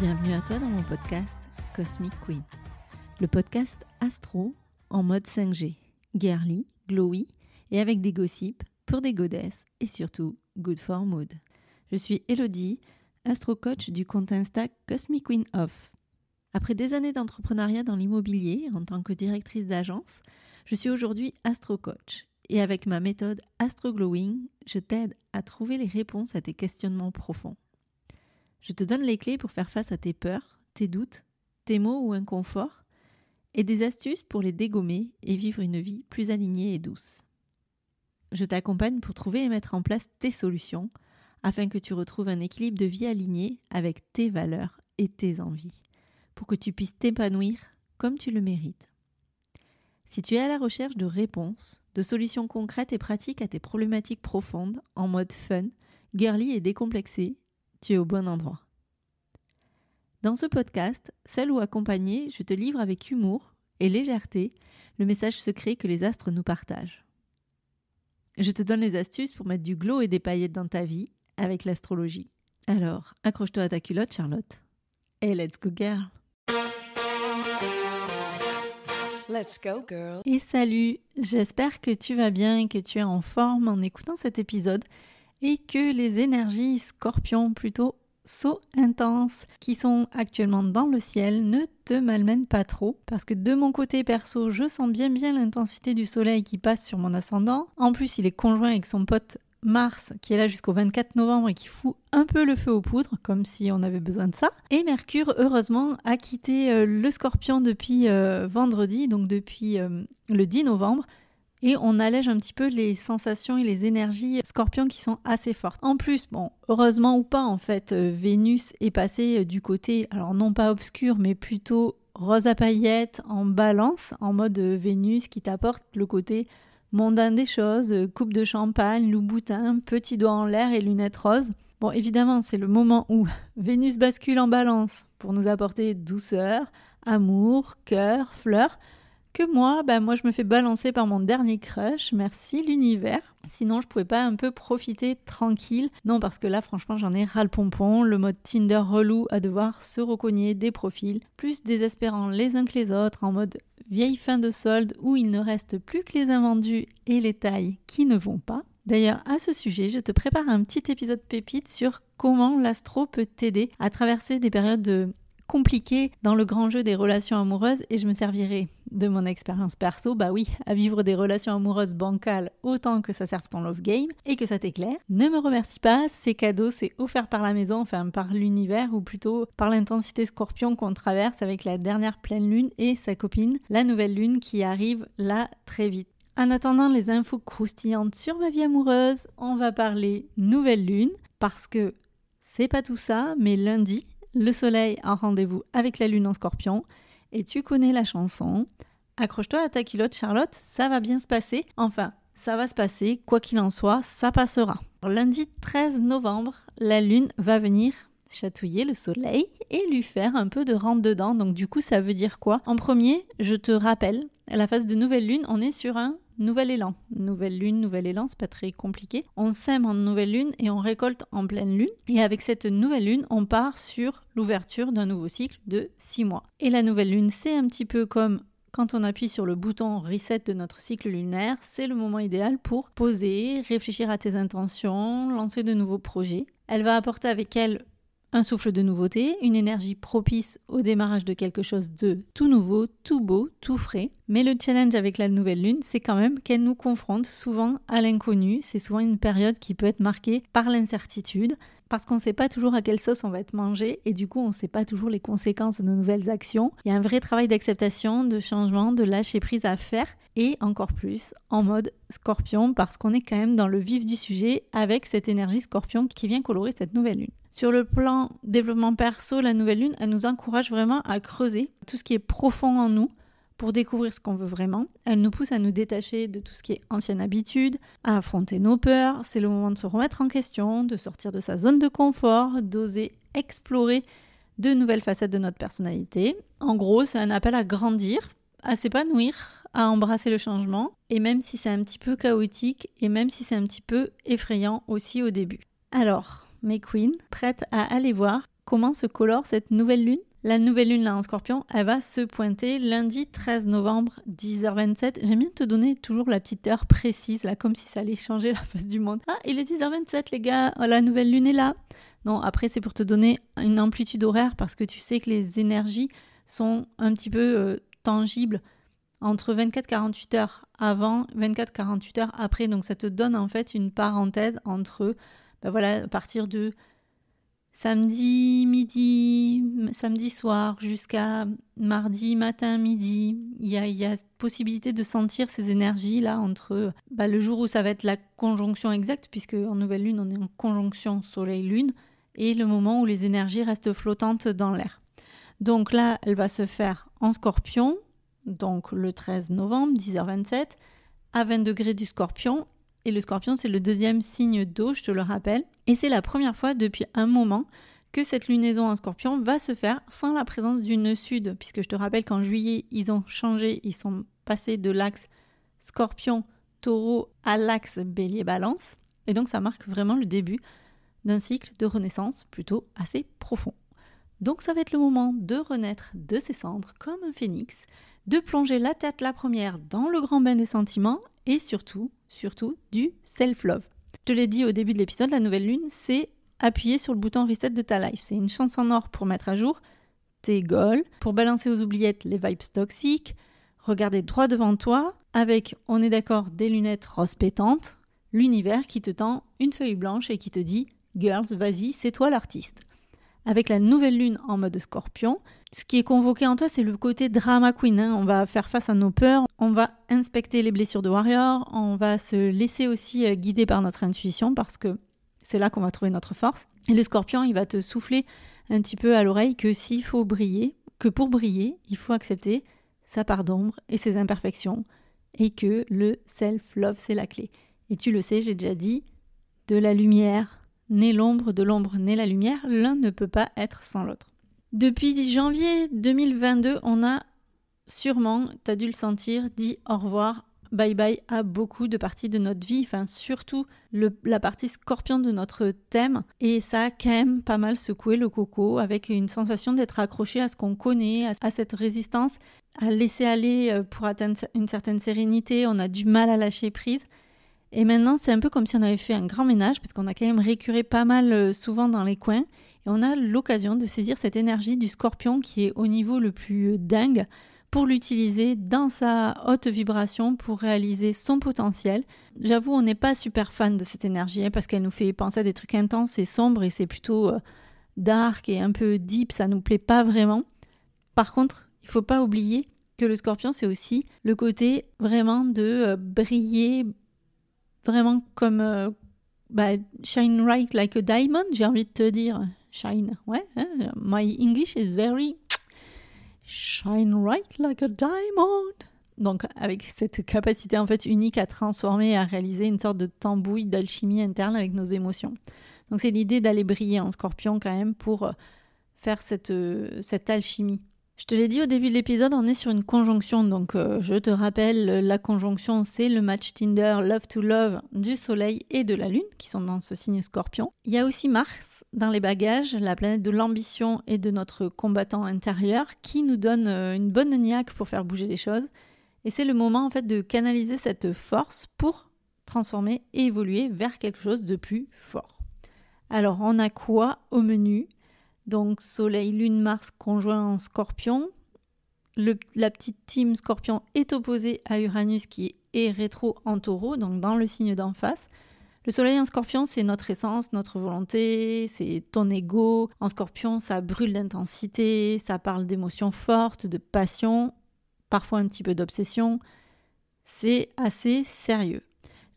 Bienvenue à toi dans mon podcast Cosmic Queen, le podcast astro en mode 5G, girly, glowy et avec des gossips pour des godesses et surtout good for mood. Je suis Elodie, astro-coach du compte Insta Cosmic Queen Off. Après des années d'entrepreneuriat dans l'immobilier en tant que directrice d'agence, je suis aujourd'hui astro-coach et avec ma méthode astro-glowing, je t'aide à trouver les réponses à tes questionnements profonds. Je te donne les clés pour faire face à tes peurs, tes doutes, tes maux ou inconforts et des astuces pour les dégommer et vivre une vie plus alignée et douce. Je t'accompagne pour trouver et mettre en place tes solutions afin que tu retrouves un équilibre de vie aligné avec tes valeurs et tes envies pour que tu puisses t'épanouir comme tu le mérites. Si tu es à la recherche de réponses, de solutions concrètes et pratiques à tes problématiques profondes en mode fun, girly et décomplexé, tu es au bon endroit. Dans ce podcast, seul ou accompagné, je te livre avec humour et légèreté le message secret que les astres nous partagent. Je te donne les astuces pour mettre du glow et des paillettes dans ta vie avec l'astrologie. Alors, accroche-toi à ta culotte, Charlotte. Et let's go girl! Let's go girl! Et salut! J'espère que tu vas bien et que tu es en forme en écoutant cet épisode. Et que les énergies scorpions plutôt intenses qui sont actuellement dans le ciel ne te malmènent pas trop, parce que de mon côté perso, je sens bien l'intensité du soleil qui passe sur mon ascendant. En plus, il est conjoint avec son pote Mars qui est là jusqu'au 24 novembre et qui fout un peu le feu aux poudres, comme si on avait besoin de ça. Et Mercure, heureusement, a quitté le scorpion depuis vendredi, donc depuis le 10 novembre, et on allège un petit peu les sensations et les énergies scorpions qui sont assez fortes. En plus, bon, heureusement ou pas, en fait, Vénus est passée du côté, alors non pas obscur, mais plutôt rose à paillettes, en balance, en mode Vénus qui t'apporte le côté mondain des choses, coupe de champagne, Louboutin, petit doigt en l'air et lunettes roses. Bon, évidemment, c'est le moment où Vénus bascule en balance pour nous apporter douceur, amour, cœur, fleurs. Que moi je me fais balancer par mon dernier crush, merci l'univers. Sinon je pouvais pas un peu profiter tranquille. Non, parce que là franchement j'en ai ras le pompon, le mode Tinder relou à devoir se recogner des profils, plus désespérants les uns que les autres, en mode vieille fin de solde où il ne reste plus que les invendus et les tailles qui ne vont pas. D'ailleurs, à ce sujet, je te prépare un petit épisode pépite sur comment l'astro peut t'aider à traverser des périodes de compliqué dans le grand jeu des relations amoureuses, et je me servirai de mon expérience perso, bah oui, à vivre des relations amoureuses bancales autant que ça serve ton love game et que ça t'éclaire. Ne me remercie pas, c'est cadeau, c'est offert par la maison, enfin par l'univers, ou plutôt par l'intensité scorpion qu'on traverse avec la dernière pleine lune et sa copine, la nouvelle lune qui arrive là très vite. En attendant les infos croustillantes sur ma vie amoureuse, on va parler nouvelle lune, parce que c'est pas tout ça, mais lundi, le soleil en rendez-vous avec la lune en scorpion, et tu connais la chanson. Accroche-toi à ta culotte, Charlotte, ça va bien se passer. Enfin, ça va se passer, quoi qu'il en soit, ça passera. Lundi 13 novembre, la lune va venir chatouiller le soleil et lui faire un peu de rentre-dedans. Donc du coup, ça veut dire quoi? En premier, je te rappelle, à la phase de nouvelle lune, on est sur un nouvel élan. Nouvelle lune, nouvel élan, c'est pas très compliqué. On sème en nouvelle lune et on récolte en pleine lune. Et avec cette nouvelle lune, on part sur l'ouverture d'un nouveau cycle de 6 mois. Et la nouvelle lune, c'est un petit peu comme quand on appuie sur le bouton reset de notre cycle lunaire. C'est le moment idéal pour poser, réfléchir à tes intentions, lancer de nouveaux projets. Elle va apporter avec elle un souffle de nouveauté, une énergie propice au démarrage de quelque chose de tout nouveau, tout beau, tout frais. Mais le challenge avec la nouvelle lune, c'est quand même qu'elle nous confronte souvent à l'inconnu. C'est souvent une période qui peut être marquée par l'incertitude, parce qu'on ne sait pas toujours à quelle sauce on va être mangé, et du coup on ne sait pas toujours les conséquences de nos nouvelles actions. Il y a un vrai travail d'acceptation, de changement, de lâcher prise à faire, et encore plus en mode scorpion, parce qu'on est quand même dans le vif du sujet avec cette énergie scorpion qui vient colorer cette nouvelle lune. Sur le plan développement perso, la nouvelle lune, elle nous encourage vraiment à creuser tout ce qui est profond en nous, pour découvrir ce qu'on veut vraiment. Elle nous pousse à nous détacher de tout ce qui est ancienne habitude, à affronter nos peurs. C'est le moment de se remettre en question, de sortir de sa zone de confort, d'oser explorer de nouvelles facettes de notre personnalité. En gros, c'est un appel à grandir, à s'épanouir, à embrasser le changement, et même si c'est un petit peu chaotique, et même si c'est un petit peu effrayant aussi au début. Alors, mes queens, prêtes à aller voir Comment se colore cette nouvelle lune ? La nouvelle lune là en Scorpion, elle va se pointer lundi 13 novembre 10h27. J'aime bien te donner toujours la petite heure précise là, comme si ça allait changer la face du monde. Ah, il est 10h27 les gars, oh, la nouvelle lune est là. Non, après c'est pour te donner une amplitude horaire parce que tu sais que les énergies sont un petit peu tangibles entre 24-48 heures avant, 24-48 heures après. Donc ça te donne en fait une parenthèse entre, ben voilà, à partir de samedi midi, samedi soir jusqu'à mardi matin midi, il y a possibilité de sentir ces énergies-là entre bah, le jour où ça va être la conjonction exacte, puisque en nouvelle lune, on est en conjonction soleil-lune, et le moment où les énergies restent flottantes dans l'air. Donc là, elle va se faire en Scorpion, donc le 13 novembre, 10h27, à 20 degrés du Scorpion. Et le Scorpion, c'est le deuxième signe d'eau, je te le rappelle. Et c'est la première fois depuis un moment que cette lunaison en Scorpion va se faire sans la présence du nœud sud. Puisque je te rappelle qu'en juillet, ils ont changé, ils sont passés de l'axe Scorpion-Taureau à l'axe Bélier-Balance. Et donc ça marque vraiment le début d'un cycle de renaissance plutôt assez profond. Donc ça va être le moment de renaître de ses cendres comme un phénix, de plonger la tête la première dans le grand bain des sentiments et surtout du self-love. Je te l'ai dit au début de l'épisode, la nouvelle lune, c'est appuyer sur le bouton reset de ta life. C'est une chance en or pour mettre à jour tes goals, pour balancer aux oubliettes les vibes toxiques, regarder droit devant toi avec, on est d'accord, des lunettes rose pétantes, l'univers qui te tend une feuille blanche et qui te dit « Girls, vas-y, c'est toi l'artiste ». Avec la nouvelle lune en mode Scorpion, ce qui est convoqué en toi, c'est le côté drama queen. On va faire face à nos peurs, on va inspecter les blessures de warrior, on va se laisser aussi guider par notre intuition parce que c'est là qu'on va trouver notre force. Et le Scorpion, il va te souffler un petit peu à l'oreille que s'il faut briller, que pour briller, il faut accepter sa part d'ombre et ses imperfections et que le self-love, c'est la clé. Et tu le sais, j'ai déjà dit, de la lumière naît l'ombre, de l'ombre naît la lumière, l'un ne peut pas être sans l'autre. Depuis janvier 2022, on a sûrement, t'as dû le sentir, dit au revoir, bye bye à beaucoup de parties de notre vie, enfin surtout la partie Scorpion de notre thème, et ça a quand même pas mal secoué le coco, avec une sensation d'être accroché à ce qu'on connaît, à cette résistance, à laisser aller pour atteindre une certaine sérénité, on a du mal à lâcher prise. Et maintenant, c'est un peu comme si on avait fait un grand ménage, parce qu'on a quand même récuré pas mal souvent dans les coins, et on a l'occasion de saisir cette énergie du Scorpion qui est au niveau le plus dingue pour l'utiliser dans sa haute vibration, pour réaliser son potentiel. J'avoue, on n'est pas super fan de cette énergie, hein, parce qu'elle nous fait penser à des trucs intenses et sombres, et c'est plutôt dark et un peu deep, ça ne nous plaît pas vraiment. Par contre, il ne faut pas oublier que le Scorpion, c'est aussi le côté vraiment de briller, vraiment comme shine bright like a diamond, j'ai envie de te dire. Shine, ouais. Hein, my English is very shine bright like a diamond. Donc avec cette capacité en fait unique à transformer, à réaliser une sorte de tambouille d'alchimie interne avec nos émotions. Donc c'est l'idée d'aller briller en Scorpion quand même pour faire cette alchimie. Je te l'ai dit au début de l'épisode, on est sur une conjonction, donc je te rappelle, la conjonction c'est le match Tinder Love to Love du Soleil et de la Lune, qui sont dans ce signe Scorpion. Il y a aussi Mars dans les bagages, la planète de l'ambition et de notre combattant intérieur, qui nous donne une bonne niaque pour faire bouger les choses. Et c'est le moment en fait de canaliser cette force pour transformer et évoluer vers quelque chose de plus fort. Alors on a quoi au menu ? Donc Soleil, Lune, Mars, conjoint en Scorpion. La petite team Scorpion est opposée à Uranus qui est rétro en Taureau, donc dans le signe d'en face. Le Soleil en Scorpion, c'est notre essence, notre volonté, c'est ton ego. En Scorpion, ça brûle d'intensité, ça parle d'émotions fortes, de passion, parfois un petit peu d'obsession. C'est assez sérieux.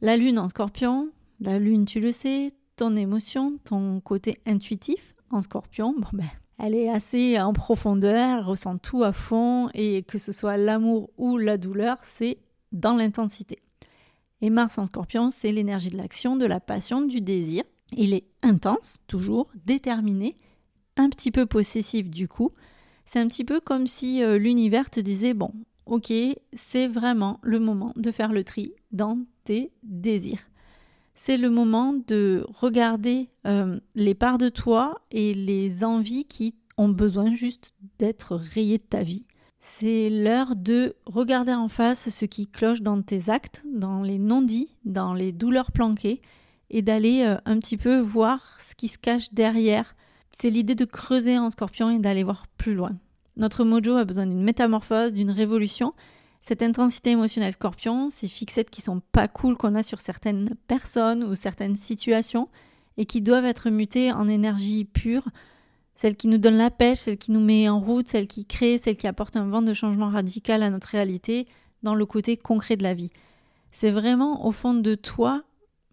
La Lune en Scorpion, la Lune, tu le sais, ton émotion, ton côté intuitif. En Scorpion, elle est assez en profondeur, elle ressent tout à fond et que ce soit l'amour ou la douleur, c'est dans l'intensité. Et Mars en Scorpion, c'est l'énergie de l'action, de la passion, du désir. Il est intense, toujours, déterminé, un petit peu possessif du coup. C'est un petit peu comme si l'univers te disait « Bon, ok, c'est vraiment le moment de faire le tri dans tes désirs ». c'est le moment de regarder les parts de toi et les envies qui ont besoin juste d'être rayées de ta vie. C'est l'heure de regarder en face ce qui cloche dans tes actes, dans les non-dits, dans les douleurs planquées et d'aller un petit peu voir ce qui se cache derrière. C'est l'idée de creuser en Scorpion et d'aller voir plus loin. Notre mojo a besoin d'une métamorphose, d'une révolution. Cette intensité émotionnelle Scorpion, ces fixettes qui sont pas cool qu'on a sur certaines personnes ou certaines situations et qui doivent être mutées en énergie pure, celle qui nous donne la pêche, celle qui nous met en route, celle qui crée, celle qui apporte un vent de changement radical à notre réalité dans le côté concret de la vie. C'est vraiment au fond de toi,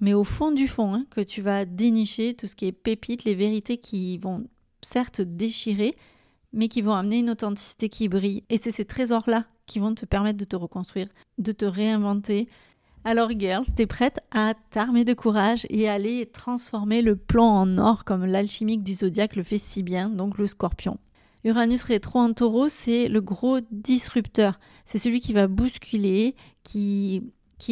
mais au fond du fond, que tu vas dénicher tout ce qui est pépite, les vérités qui vont certes déchirer, mais qui vont amener une authenticité qui brille. Et c'est ces trésors-là qui vont te permettre de te reconstruire, de te réinventer. Alors girls, t'es prête à t'armer de courage et à aller transformer le plomb en or comme l'alchimique du zodiaque le fait si bien, donc le Scorpion. Uranus rétro en Taureau, c'est le gros disrupteur. C'est celui qui va bousculer, qui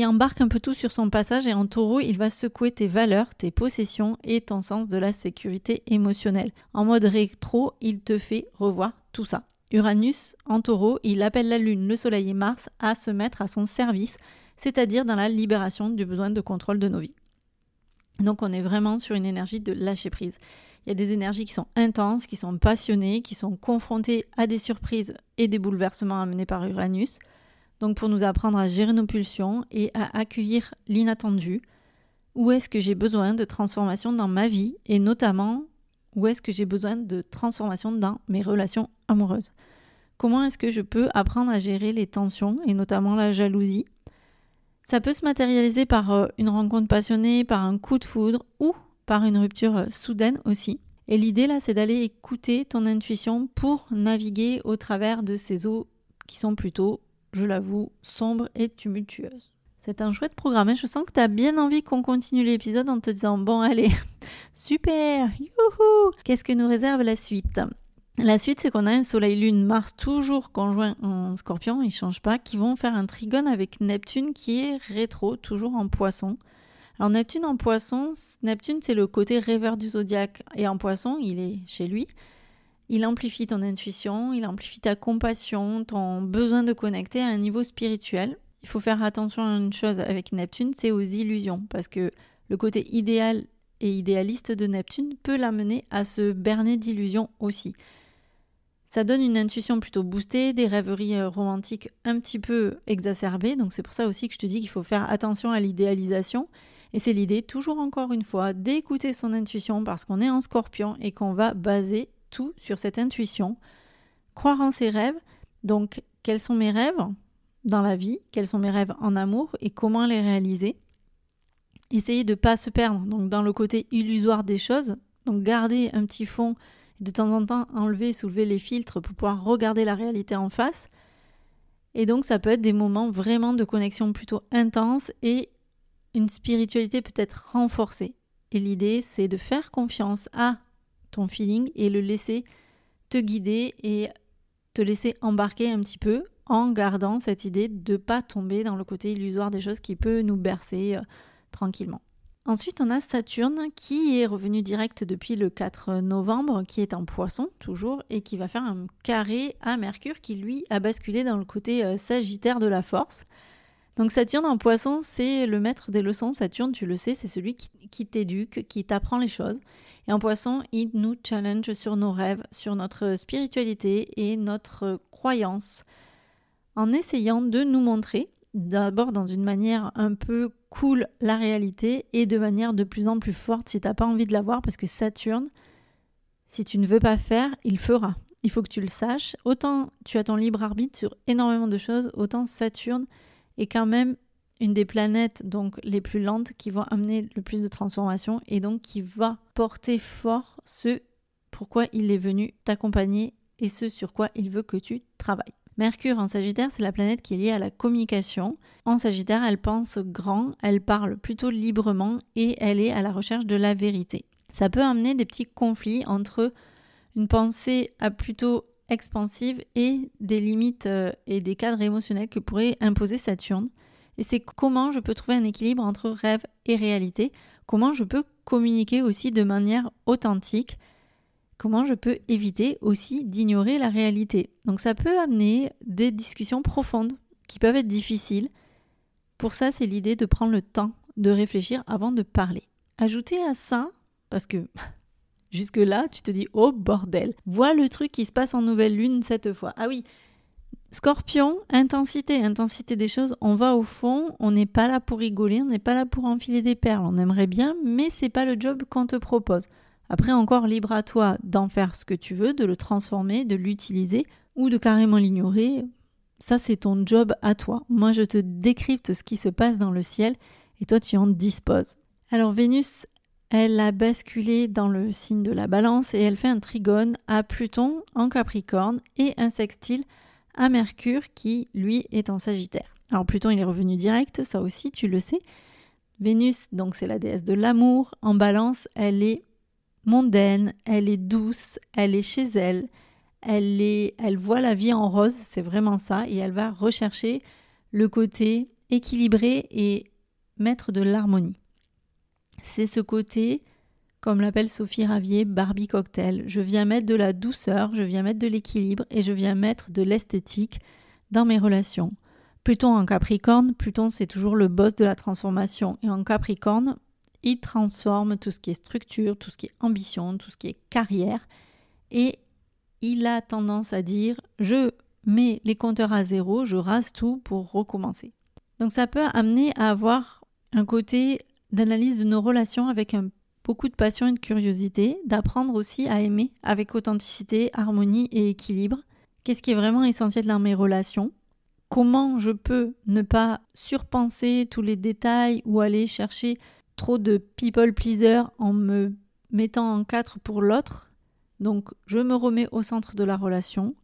embarque un peu tout sur son passage et en Taureau, il va secouer tes valeurs, tes possessions et ton sens de la sécurité émotionnelle. En mode rétro, il te fait revoir tout ça. Uranus, en Taureau, il appelle la Lune, le Soleil et Mars à se mettre à son service, c'est-à-dire dans la libération du besoin de contrôle de nos vies. Donc on est vraiment sur une énergie de lâcher prise. Il y a des énergies qui sont intenses, qui sont passionnées, qui sont confrontées à des surprises et des bouleversements amenés par Uranus. Donc pour nous apprendre à gérer nos pulsions et à accueillir l'inattendu. Où est-ce que j'ai besoin de transformation dans ma vie et notamment où est-ce que j'ai besoin de transformation dans mes relations amoureuses? Comment est-ce que je peux apprendre à gérer les tensions et notamment la jalousie? Ça peut se matérialiser par une rencontre passionnée, par un coup de foudre ou par une rupture soudaine aussi. Et l'idée là, c'est d'aller écouter ton intuition pour naviguer au travers de ces eaux qui sont plutôt, je l'avoue, sombres et tumultueuses. C'est un chouette programme, je sens que tu as bien envie qu'on continue l'épisode en te disant « Bon, allez, super, youhou !» Qu'est-ce que nous réserve la suite ? La suite, c'est qu'on a un Soleil, Lune, Mars, toujours conjoint en Scorpion, ils ne changent pas, qui vont faire un trigone avec Neptune qui est rétro, toujours en Poisson. Alors Neptune en Poisson, Neptune c'est le côté rêveur du zodiaque et en Poisson, il est chez lui. Il amplifie ton intuition, il amplifie ta compassion, ton besoin de connecter à un niveau spirituel. Il faut faire attention à une chose avec Neptune, c'est aux illusions, parce que le côté idéal et idéaliste de Neptune peut l'amener à se berner d'illusions aussi. Ça donne une intuition plutôt boostée, des rêveries romantiques un petit peu exacerbées, donc c'est pour ça aussi que je te dis qu'il faut faire attention à l'idéalisation. Et c'est l'idée, toujours encore une fois, d'écouter son intuition parce qu'on est en Scorpion et qu'on va baser tout sur cette intuition. Croire en ses rêves, donc quels sont mes rêves dans la vie, quels sont mes rêves en amour et comment les réaliser. Essayer de ne pas se perdre donc dans le côté illusoire des choses, donc garder un petit fond, de temps en temps enlever, soulever les filtres pour pouvoir regarder la réalité en face. Et donc ça peut être des moments vraiment de connexion plutôt intense et une spiritualité peut-être renforcée. Et l'idée c'est de faire confiance à ton feeling et le laisser te guider et te laisser embarquer un petit peu en gardant cette idée de ne pas tomber dans le côté illusoire des choses qui peut nous bercer tranquillement. Ensuite, on a Saturne qui est revenu direct depuis le 4 novembre, qui est en Poisson toujours, et qui va faire un carré à Mercure qui, lui, a basculé dans le côté Sagittaire de la force. Donc Saturne en Poisson, c'est le maître des leçons. Saturne, tu le sais, c'est celui qui t'éduque, qui t'apprend les choses. Et en Poisson, il nous challenge sur nos rêves, sur notre spiritualité et notre croyance, en essayant de nous montrer, d'abord dans une manière un peu cool la réalité et de manière de plus en plus forte si t'as pas envie de la voir parce que Saturne, si tu ne veux pas faire, il fera. Il faut que tu le saches. Autant tu as ton libre arbitre sur énormément de choses, autant Saturne est quand même une des planètes donc les plus lentes qui vont amener le plus de transformation et donc qui va porter fort ce pourquoi il est venu t'accompagner et ce sur quoi il veut que tu travailles. Mercure en Sagittaire, c'est la planète qui est liée à la communication. En Sagittaire, elle pense grand, elle parle plutôt librement et elle est à la recherche de la vérité. Ça peut amener des petits conflits entre une pensée plutôt expansive et des limites et des cadres émotionnels que pourrait imposer Saturne. et c'est comment je peux trouver un équilibre entre rêve et réalité, comment je peux communiquer aussi de manière authentique, comment je peux éviter aussi d'ignorer la réalité. Donc ça peut amener des discussions profondes qui peuvent être difficiles. Pour ça, c'est l'idée de prendre le temps de réfléchir avant de parler. Ajouter à ça, parce que jusque-là, tu te dis « Oh bordel !» Vois le truc qui se passe en Nouvelle Lune cette fois. Ah oui, Scorpion, intensité des choses. On va au fond, on n'est pas là pour rigoler, on n'est pas là pour enfiler des perles. On aimerait bien, mais c'est pas le job qu'on te propose. Après encore, libre à toi d'en faire ce que tu veux, de le transformer, de l'utiliser ou de carrément l'ignorer. Ça, c'est ton job à toi. Moi, je te décrypte ce qui se passe dans le ciel et toi, tu en disposes. Alors Vénus, elle a basculé dans le signe de la Balance et elle fait un trigone à Pluton en Capricorne et un sextile à Mercure qui, lui, est en Sagittaire. Alors Pluton, il est revenu direct, ça aussi, tu le sais. Vénus, donc c'est la déesse de l'amour. En Balance, elle est mondaine, elle est douce, elle est chez elle. Elle voit la vie en rose, c'est vraiment ça, et elle va rechercher le côté équilibré et mettre de l'harmonie. C'est ce côté, comme l'appelle Sophie Ravier, Barbie Cocktail. Je viens mettre de la douceur, je viens mettre de l'équilibre et je viens mettre de l'esthétique dans mes relations. Pluton en Capricorne, Pluton c'est toujours le boss de la transformation. Et en Capricorne, il transforme tout ce qui est structure, tout ce qui est ambition, tout ce qui est carrière. Et il a tendance à dire « je mets les compteurs à zéro, je rase tout pour recommencer ». Donc ça peut amener à avoir un côté d'analyse de nos relations avec beaucoup de passion et de curiosité, d'apprendre aussi à aimer avec authenticité, harmonie et équilibre. Qu'est-ce qui est vraiment essentiel dans mes relations ? Comment je peux ne pas surpenser tous les détails ou aller chercher trop de people pleaser en me mettant en quatre pour l'autre ? Donc je me remets au centre de la relation.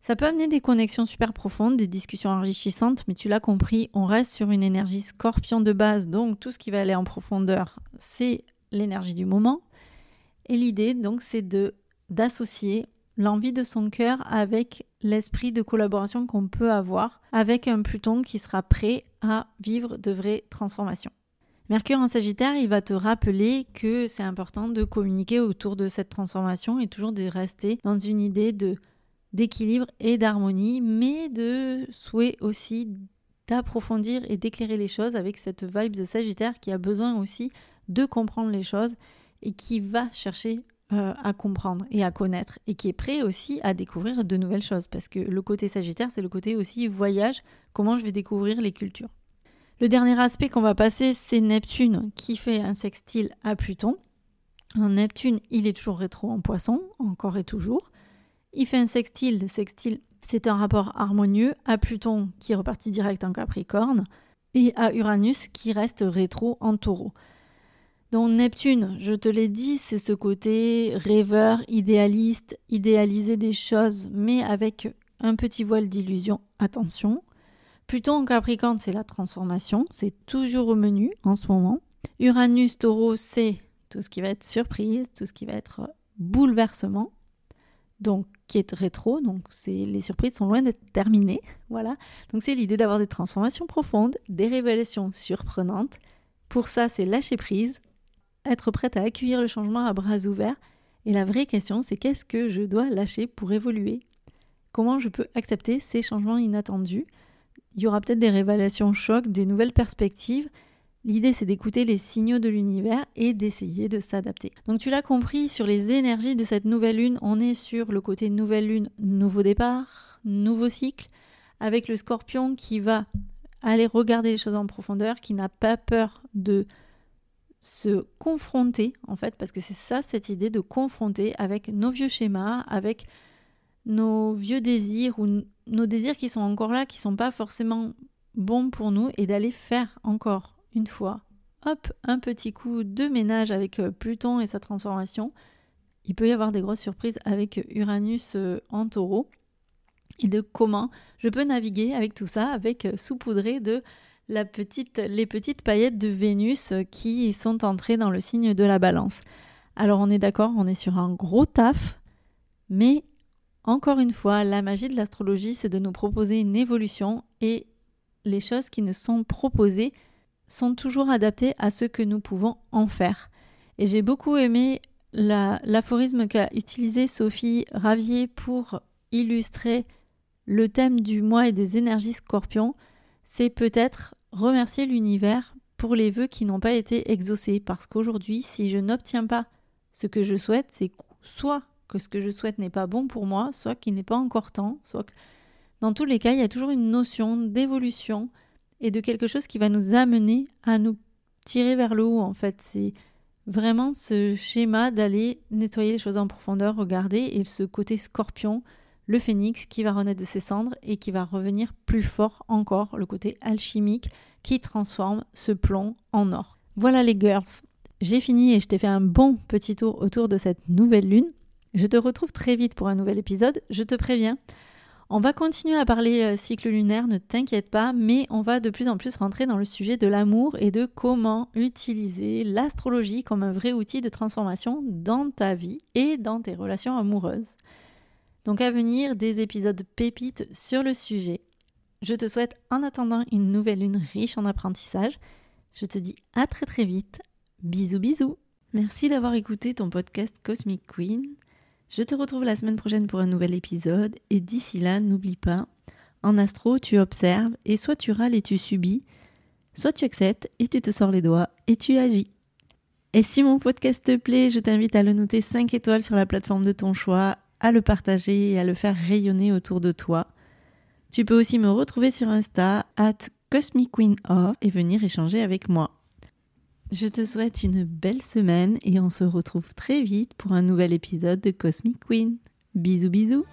Ça peut amener des connexions super profondes, des discussions enrichissantes, mais tu l'as compris, on reste sur une énergie Scorpion de base, donc tout ce qui va aller en profondeur, c'est l'énergie du moment. Et l'idée, donc, c'est d'associer l'envie de son cœur avec l'esprit de collaboration qu'on peut avoir avec un Pluton qui sera prêt à vivre de vraies transformations. Mercure en Sagittaire, il va te rappeler que c'est important de communiquer autour de cette transformation et toujours de rester dans une idée d'équilibre et d'harmonie, mais de souhait aussi d'approfondir et d'éclairer les choses avec cette vibe de Sagittaire qui a besoin aussi de comprendre les choses et qui va chercher à comprendre et à connaître et qui est prêt aussi à découvrir de nouvelles choses parce que le côté Sagittaire, c'est le côté aussi voyage, comment je vais découvrir les cultures. Le dernier aspect qu'on va passer, c'est Neptune qui fait un sextile à Pluton. En Neptune, il est toujours rétro en Poisson, encore et toujours. Il fait un sextile. Le sextile, c'est un rapport harmonieux à Pluton qui repartit direct en Capricorne et à Uranus qui reste rétro en Taureau. Donc Neptune, je te l'ai dit, c'est ce côté rêveur, idéaliste, idéaliser des choses, mais avec un petit voile d'illusion. Attention. Pluton en Capricorne, c'est la transformation, c'est toujours au menu en ce moment. Uranus Taureau, c'est tout ce qui va être surprise, tout ce qui va être bouleversement, donc qui est rétro, donc les surprises sont loin d'être terminées, voilà. Donc c'est l'idée d'avoir des transformations profondes, des révélations surprenantes. Pour ça, c'est lâcher prise, être prête à accueillir le changement à bras ouverts. Et la vraie question, c'est qu'est-ce que je dois lâcher pour évoluer ? Comment je peux accepter ces changements inattendus ? Il y aura peut-être des révélations chocs, des nouvelles perspectives. L'idée, c'est d'écouter les signaux de l'univers et d'essayer de s'adapter. Donc tu l'as compris, sur les énergies de cette nouvelle lune, on est sur le côté nouvelle lune, nouveau départ, nouveau cycle, avec le Scorpion qui va aller regarder les choses en profondeur, qui n'a pas peur de se confronter, en fait, parce que c'est ça, cette idée de confronter avec nos vieux schémas, avec nos vieux désirs ou nos désirs qui sont encore là, qui sont pas forcément bons pour nous et d'aller faire encore une fois, hop, un petit coup de ménage avec Pluton et sa transformation. Il peut y avoir des grosses surprises avec Uranus en Taureau et de comment je peux naviguer avec tout ça, avec saupoudré de les petites paillettes de Vénus qui sont entrées dans le signe de la Balance. Alors on est d'accord, on est sur un gros taf, mais encore une fois, la magie de l'astrologie, c'est de nous proposer une évolution et les choses qui nous sont proposées sont toujours adaptées à ce que nous pouvons en faire. Et j'ai beaucoup aimé l'aphorisme qu'a utilisé Sophie Ravier pour illustrer le thème du mois et des énergies scorpions. C'est peut-être remercier l'univers pour les vœux qui n'ont pas été exaucés. Parce qu'aujourd'hui, si je n'obtiens pas ce que je souhaite, c'est soit que ce que je souhaite n'est pas bon pour moi, soit qu'il n'est pas encore temps, soit que... Dans tous les cas, il y a toujours une notion d'évolution et de quelque chose qui va nous amener à nous tirer vers le haut, en fait. C'est vraiment ce schéma d'aller nettoyer les choses en profondeur, regarder, et ce côté scorpion, le phénix qui va renaître de ses cendres et qui va revenir plus fort encore, le côté alchimique qui transforme ce plomb en or. Voilà les girls, j'ai fini et je t'ai fait un bon petit tour autour de cette nouvelle lune. Je te retrouve très vite pour un nouvel épisode, je te préviens. On va continuer à parler cycle lunaire, ne t'inquiète pas, mais on va de plus en plus rentrer dans le sujet de l'amour et de comment utiliser l'astrologie comme un vrai outil de transformation dans ta vie et dans tes relations amoureuses. Donc à venir, des épisodes pépites sur le sujet. Je te souhaite en attendant une nouvelle lune riche en apprentissage. Je te dis à très très vite. Bisous bisous. Merci d'avoir écouté ton podcast Cosmic Queen. Je te retrouve la semaine prochaine pour un nouvel épisode et d'ici là, n'oublie pas, en astro, tu observes et soit tu râles et tu subis, soit tu acceptes et tu te sors les doigts et tu agis. Et si mon podcast te plaît, je t'invite à le noter 5 étoiles sur la plateforme de ton choix, à le partager et à le faire rayonner autour de toi. Tu peux aussi me retrouver sur Insta @CosmicQueenOf et venir échanger avec moi. Je te souhaite une belle semaine et on se retrouve très vite pour un nouvel épisode de Cosmic Queen. Bisous bisous.